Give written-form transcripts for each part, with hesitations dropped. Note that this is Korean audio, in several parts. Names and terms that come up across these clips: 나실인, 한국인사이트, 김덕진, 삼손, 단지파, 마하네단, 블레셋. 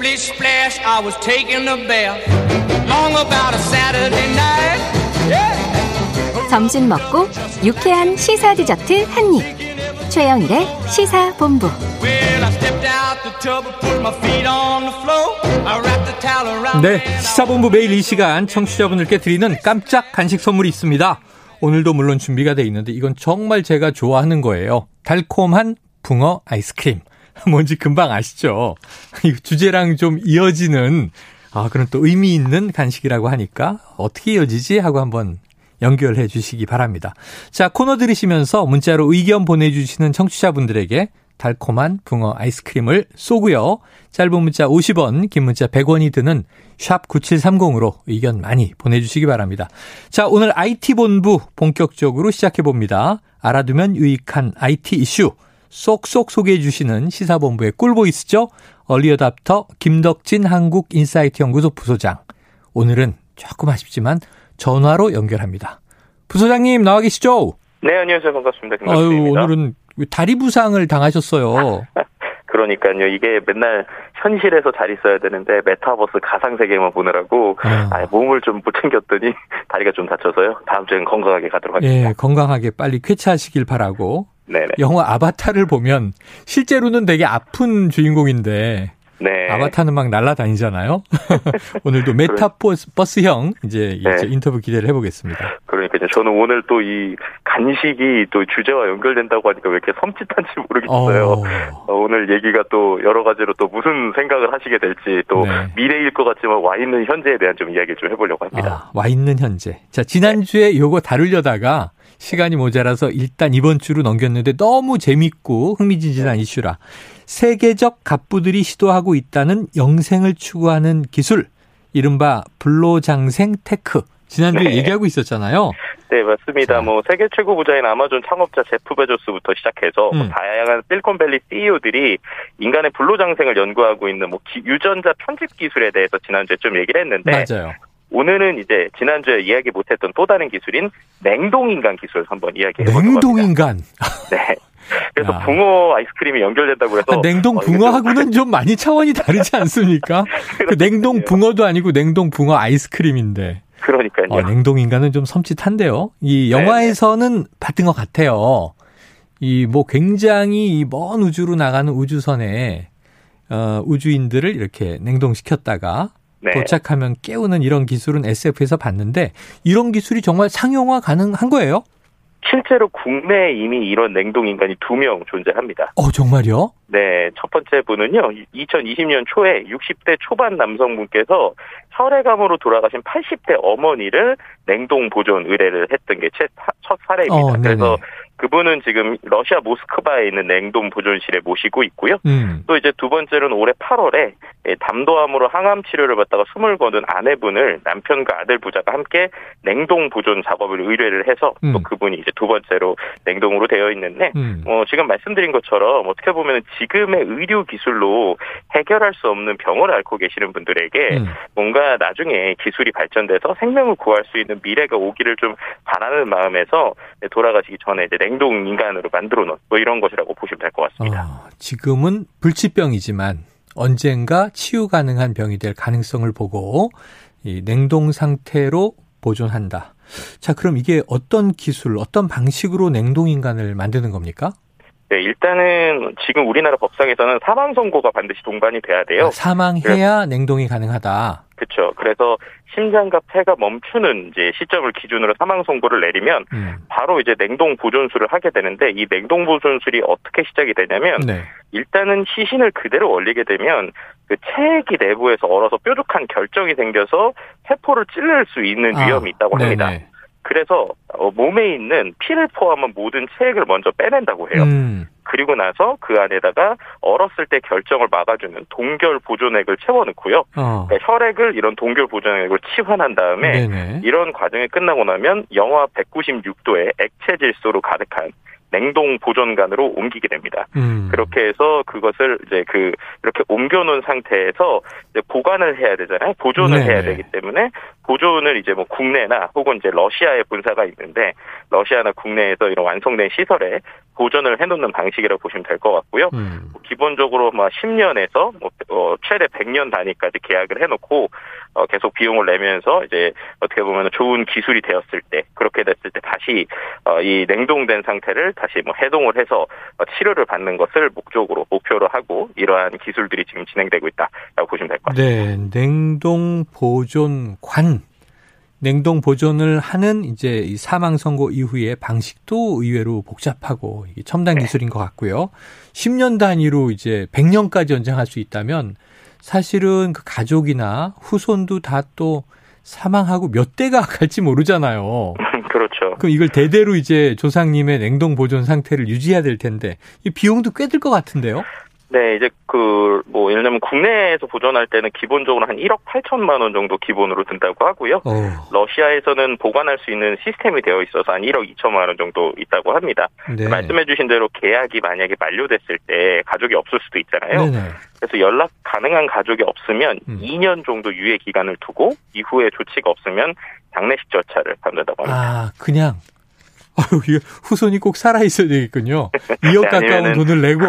Splish splash, I was taking a bath. Long about a Saturday night. Yeah. 점심 먹고 유쾌한 시사 디저트 한 입. 최영일의 시사 본부. 네, 시사본부 매일 이 시간 청취자분들께 드리는 깜짝 간식 선물이 있습니다. 오늘도 물론 준비가 돼 있는데 이건 정말 제가 좋아하는 거예요. 달콤한 붕어 아이스크림. 뭔지 금방 아시죠? 주제랑 좀 이어지는 그런 또 의미 있는 간식이라고 하니까 어떻게 이어지지 하고 한번 연결해 주시기 바랍니다. 자, 코너 들으시면서 문자로 의견 보내주시는 청취자분들에게 달콤한 붕어 아이스크림을 쏘고요. 짧은 문자 50원, 긴 문자 100원이 드는 샵 9730으로 의견 많이 보내주시기 바랍니다. 자, 오늘 IT본부 본격적으로 시작해봅니다. 알아두면 유익한 IT 이슈 쏙쏙 소개해 주시는 시사본부의 꿀보이스죠. 얼리어답터 김덕진 한국인사이트 연구소 부소장. 오늘은 조금 아쉽지만 전화로 연결합니다. 부소장님 나와 계시죠? 네, 안녕하세요. 반갑습니다. 김덕진입니다. 오늘은 다리 부상을 당하셨어요. 그러니까요. 이게 맨날 현실에서 잘 있어야 되는데 메타버스 가상세계만 보느라고 몸을 좀 못 챙겼더니 다리가 좀 다쳐서요. 다음 주엔 건강하게 가도록 하겠습니다. 네, 건강하게 빨리 쾌차하시길 바라고. 네네. 영화 아바타를 보면 실제로는 되게 아픈 주인공인데 네. 아바타는 막 날아다니잖아요. 오늘도 메타버스형 이제 인터뷰 기대를 해보겠습니다. 그러니까 저는 오늘 또 이 간식이 또 주제와 연결된다고 하니까 왜 이렇게 섬찟한지 모르겠어요. 오늘 얘기가 또 여러 가지로 또 무슨 생각을 하시게 될지 또 네. 미래일 것 같지만 와 있는 현재에 대한 좀 이야기를 좀 해보려고 합니다. 와 있는 현재. 자, 지난주에 요거 다루려다가 시간이 모자라서 일단 이번 주로 넘겼는데 너무 재밌고 흥미진진한 이슈라. 세계적 갑부들이 시도하고 있다는 영생을 추구하는 기술, 이른바 불로장생 테크. 지난주에 얘기하고 있었잖아요. 네, 맞습니다. 자. 세계 최고 부자인 아마존 창업자 제프 베조스부터 시작해서 다양한 실리콘밸리 CEO들이 인간의 불로장생을 연구하고 있는 유전자 편집 기술에 대해서 지난주에 좀 얘기를 했는데. 맞아요. 오늘은 이제 지난주에 이야기 못했던 또 다른 기술인 냉동인간 기술 한번 이야기해보도록 합니다. 냉동인간. 네. 그래서 붕어 아이스크림이 연결된다고 해서. 냉동 붕어하고는 좀 많이 차원이 다르지 않습니까? 그 냉동 붕어도 아니고 냉동 붕어 아이스크림인데. 그러니까요. 냉동인간은 좀 섬찟한데요. 이 영화에서는 봤던 것 같아요. 굉장히 먼 우주로 나가는 우주선에 우주인들을 이렇게 냉동시켰다가 네. 도착하면 깨우는 이런 기술은 SF에서 봤는데 이런 기술이 정말 상용화 가능한 거예요? 실제로 국내에 이미 이런 냉동인간이 2명 존재합니다. 정말요? 네. 첫 번째 분은요. 2020년 초에 60대 초반 남성분께서 혈액암으로 돌아가신 80대 어머니를 냉동 보존 의뢰를 했던 게 첫 사례입니다. 그래서 그분은 지금 러시아 모스크바에 있는 냉동 보존실에 모시고 있고요. 또 이제 두 번째로는 올해 8월에 담도암으로 항암 치료를 받다가 숨을 거둔 아내분을 남편과 아들 부자가 함께 냉동 보존 작업을 의뢰를 해서 또 그분이 이제 두 번째로 냉동으로 되어 있는데 지금 말씀드린 것처럼 어떻게 보면 지금의 의료 기술로 해결할 수 없는 병을 앓고 계시는 분들에게 뭔가 나중에 기술이 발전돼서 생명을 구할 수 있는 미래가 오기를 좀 바라는 마음에서 돌아가시기 전에 이제 냉동 인간으로 만들어 놓은 이런 것이라고 보시면 될 것 같습니다. 지금은 불치병이지만 언젠가 치유 가능한 병이 될 가능성을 보고 이 냉동 상태로 보존한다. 자, 그럼 이게 어떤 기술, 어떤 방식으로 냉동 인간을 만드는 겁니까? 네, 일단은 지금 우리나라 법상에서는 사망 선고가 반드시 동반이 돼야 돼요. 사망해야 냉동이 가능하다. 그렇죠. 그래서 심장과 폐가 멈추는 이제 시점을 기준으로 사망 선고를 내리면 바로 이제 냉동 보존술을 하게 되는데 이 냉동 보존술이 어떻게 시작이 되냐면 일단은 시신을 그대로 얼리게 되면 그 체액이 내부에서 얼어서 뾰족한 결정이 생겨서 세포를 찔릴 수 있는 위험이 있다고 합니다. 네네. 그래서 몸에 있는 피를 포함한 모든 체액을 먼저 빼낸다고 해요. 그리고 나서 그 안에다가 얼었을 때 결정을 막아주는 동결 보존액을 채워넣고요. 그러니까 혈액을 이런 동결 보존액으로 치환한 다음에 네네. 이런 과정이 끝나고 나면 영하 196도의 액체 질소로 가득한 냉동 보존관으로 옮기게 됩니다. 그렇게 해서 그것을 이제 이렇게 옮겨놓은 상태에서 이제 보관을 해야 되잖아요. 보존을 네네. 해야 되기 때문에 보존을 이제 국내나 혹은 이제 러시아에 본사가 있는데 러시아나 국내에서 이런 완성된 시설에 보전을 해놓는 방식이라고 보시면 될 것 같고요. 기본적으로 10년에서 최대 100년 단위까지 계약을 해놓고 계속 비용을 내면서 이제 어떻게 보면 좋은 기술이 되었을 때, 그렇게 됐을 때 다시 이 냉동된 상태를 다시 해동을 해서 치료를 받는 것을 목표로 하고 이러한 기술들이 지금 진행되고 있다라고 보시면 될 것 같습니다. 네, 냉동 보존관. 냉동 보존을 하는 이제 사망 선고 이후의 방식도 의외로 복잡하고 이게 첨단 기술인 것 같고요. 10년 단위로 이제 100년까지 연장할 수 있다면 사실은 그 가족이나 후손도 다 또 사망하고 몇 대가 갈지 모르잖아요. 그렇죠. 그럼 이걸 대대로 이제 조상님의 냉동 보존 상태를 유지해야 될 텐데 이 비용도 꽤 들 것 같은데요. 네, 이제 예를 들면 국내에서 보존할 때는 기본적으로 한 1억 8천만 원 정도 기본으로 든다고 하고요. 러시아에서는 보관할 수 있는 시스템이 되어 있어서 한 1억 2천만 원 정도 있다고 합니다. 네. 말씀해 주신 대로 계약이 만약에 만료됐을 때 가족이 없을 수도 있잖아요. 네네. 그래서 연락 가능한 가족이 없으면 2년 정도 유예 기간을 두고 이후에 조치가 없으면 장례식 절차를 밟는다고 합니다. 아, 그냥. 후손이 꼭 살아있어야 되겠군요. 2억 가까운 돈을 내고.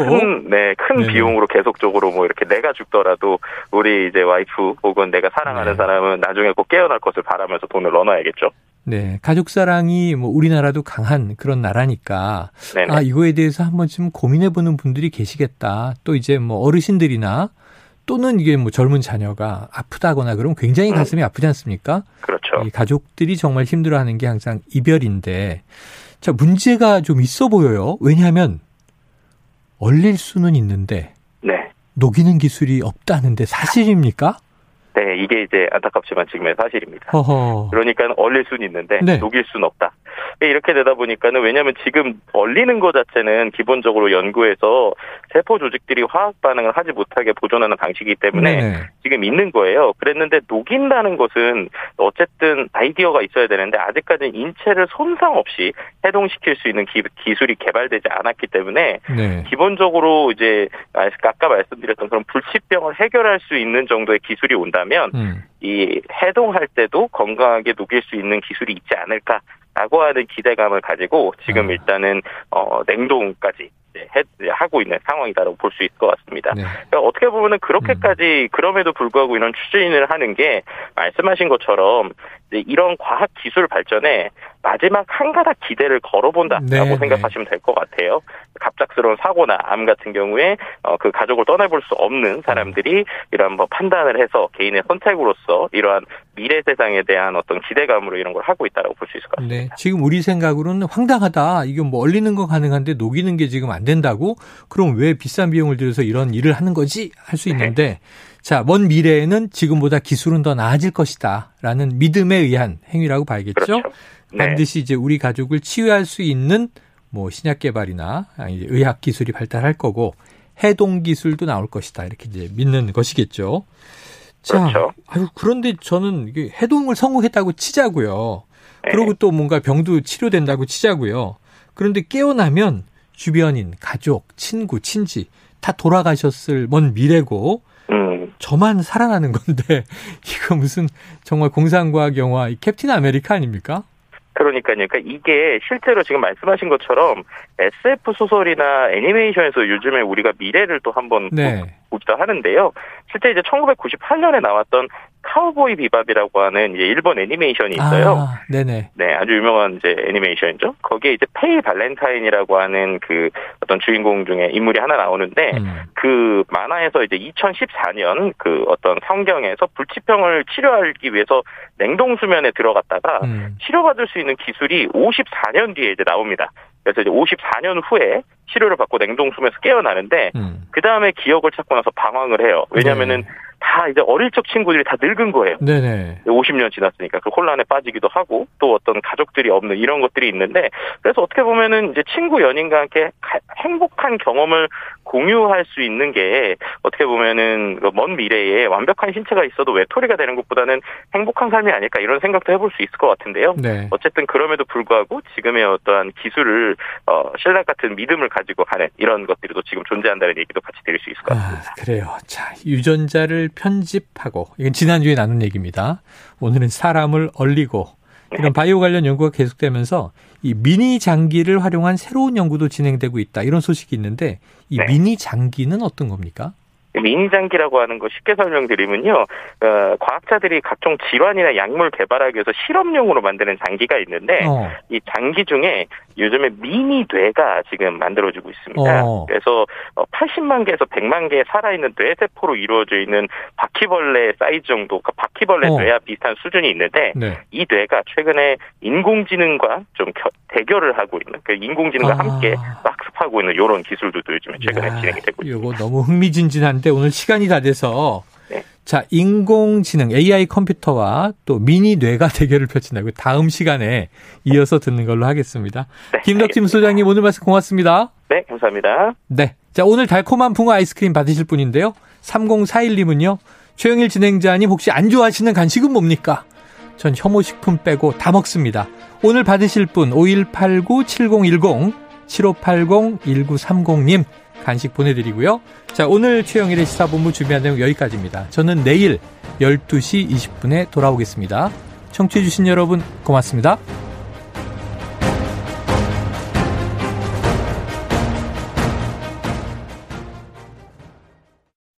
큰 비용으로 계속적으로 이렇게 내가 죽더라도 우리 이제 와이프 혹은 내가 사랑하는 사람은 나중에 꼭 깨어날 것을 바라면서 돈을 넣어놔야겠죠. 네. 가족 사랑이 우리나라도 강한 그런 나라니까. 네네. 아, 이거에 대해서 한 번쯤 고민해보는 분들이 계시겠다. 또 이제 어르신들이나 또는 이게 젊은 자녀가 아프다거나 그러면 굉장히 가슴이 아프지 않습니까? 그렇죠. 이 가족들이 정말 힘들어하는 게 항상 이별인데, 자, 문제가 좀 있어 보여요. 왜냐하면 얼릴 수는 있는데, 네. 녹이는 기술이 없다는데 사실입니까? 네, 이게 이제 안타깝지만 지금의 사실입니다. 그러니까 얼릴 수는 있는데 네. 녹일 수는 없다. 이렇게 되다 보니까는 왜냐하면 지금 얼리는 것 자체는 기본적으로 연구에서 세포 조직들이 화학 반응을 하지 못하게 보존하는 방식이기 때문에 네네. 지금 있는 거예요. 그랬는데 녹인다는 것은 어쨌든 아이디어가 있어야 되는데 아직까지는 인체를 손상 없이 해동시킬 수 있는 기술이 개발되지 않았기 때문에 네. 기본적으로 이제 아까 말씀드렸던 그런 불치병을 해결할 수 있는 정도의 기술이 온다면 이 해동할 때도 건강하게 녹일 수 있는 기술이 있지 않을까. 라고 하는 기대감을 가지고 지금 일단은 냉동까지 하고 있는 상황이다라고 볼 수 있을 것 같습니다. 네. 그러니까 어떻게 보면은 그렇게까지 그럼에도 불구하고 이런 추진을 하는 게 말씀하신 것처럼 이제 이런 과학 기술 발전에 마지막 한 가닥 기대를 걸어본다라고 네. 생각하시면 될 것 같아요. 갑작스러운 사고나 암 같은 경우에 그 가족을 떠나볼 수 없는 사람들이 이런 판단을 해서 개인의 선택으로서 이러한 미래 세상에 대한 어떤 기대감으로 이런 걸 하고 있다라고 볼 수 있을 것 같습니다. 네. 지금 우리 생각으로는 황당하다. 이게 얼리는 건 가능한데 녹이는 게 지금 안 된다고? 그럼 왜 비싼 비용을 들여서 이런 일을 하는 거지? 할 수 있는데 네. 자, 먼 미래에는 지금보다 기술은 더 나아질 것이다 라는 믿음에 의한 행위라고 봐야겠죠. 그렇죠. 네. 반드시 이제 우리 가족을 치유할 수 있는 신약 개발이나 의학 기술이 발달할 거고 해동 기술도 나올 것이다 이렇게 이제 믿는 것이겠죠. 자, 그렇죠. 아유, 그런데 저는 이게 해동을 성공했다고 치자고요. 네. 그리고 또 뭔가 병도 치료된다고 치자고요. 그런데 깨어나면 주변인, 가족, 친구, 친지 다 돌아가셨을 먼 미래고 저만 살아나는 건데 이거 무슨 정말 공상과학 영화 캡틴 아메리카 아닙니까? 그러니까요. 그러니까 이게 실제로 지금 말씀하신 것처럼 SF 소설이나 애니메이션에서 요즘에 우리가 미래를 또 한번 네. 보기도 하는데요. 실제 이제 1998년에 나왔던 카우보이 비밥이라고 하는 이제 일본 애니메이션이 있어요. 아, 네네. 네, 아주 유명한 이제 애니메이션이죠. 거기에 이제 페이 발렌타인이라고 하는 그 어떤 주인공 중에 인물이 하나 나오는데 그 만화에서 이제 2014년 그 어떤 성경에서 불치병을 치료하기 위해서 냉동 수면에 들어갔다가 치료받을 수 있는 기술이 54년 뒤에 이제 나옵니다. 그래서 이제 54년 후에 치료를 받고 냉동 수면에서 깨어나는데 그 다음에 기억을 찾고 나서 방황을 해요. 왜냐면은 네. 다 이제 어릴 적 친구들이 다 늙은 거예요. 네네. 50년 지났으니까 그 혼란에 빠지기도 하고 또 어떤 가족들이 없는 이런 것들이 있는데 그래서 어떻게 보면은 이제 친구 연인과 함께 행복한 경험을 공유할 수 있는 게 어떻게 보면은 먼 미래에 완벽한 신체가 있어도 외톨이가 되는 것보다는 행복한 삶이 아닐까 이런 생각도 해볼 수 있을 것 같은데요. 네. 어쨌든 그럼에도 불구하고 지금의 어떠한 기술을 신랑 같은 믿음을 가지고 가는 이런 것들이 또 지금 존재한다는 얘기도 같이 드릴 수 있을 것 같습니다. 아, 그래요. 자, 유전자를 편집하고 이건 지난주에 나눈 얘기입니다. 오늘은 사람을 얼리고 이런 바이오 관련 연구가 계속되면서 이 미니 장기를 활용한 새로운 연구도 진행되고 있다. 이런 소식이 있는데 이 미니 장기는 어떤 겁니까? 미니 장기라고 하는 거 쉽게 설명드리면요, 과학자들이 각종 질환이나 약물 개발하기 위해서 실험용으로 만드는 장기가 있는데 이 장기 중에 요즘에 미니 뇌가 지금 만들어지고 있습니다. 그래서 80만 개에서 100만 개의 살아있는 뇌세포로 이루어져 있는 바퀴벌레 사이즈 정도, 그러니까 바퀴벌레 뇌와 비슷한 수준이 있는데 이 뇌가 최근에 인공지능과 좀 대결을 하고 있는, 그러니까 인공지능과 함께 학습하고 있는 이런 기술들도 요즘에 최근에 진행이 되고 있습니다. 이거 너무 흥미진진한. 오늘 시간이 다 돼서 자, 인공지능 AI 컴퓨터와 또 미니 뇌가 대결을 펼친다고 다음 시간에 이어서 듣는 걸로 하겠습니다. 네, 김덕진 소장님 오늘 말씀 고맙습니다. 네, 감사합니다. 네, 자 오늘 달콤한 붕어 아이스크림 받으실 분인데요. 3041님은요. 최영일 진행자님 혹시 안 좋아하시는 간식은 뭡니까? 전 혐오식품 빼고 다 먹습니다. 오늘 받으실 분 51897010 75801930님. 간식 보내드리고요. 자, 오늘 최영일의 시사본부 준비한 내용 여기까지입니다. 저는 내일 12시 20분에 돌아오겠습니다. 청취해주신 여러분 고맙습니다.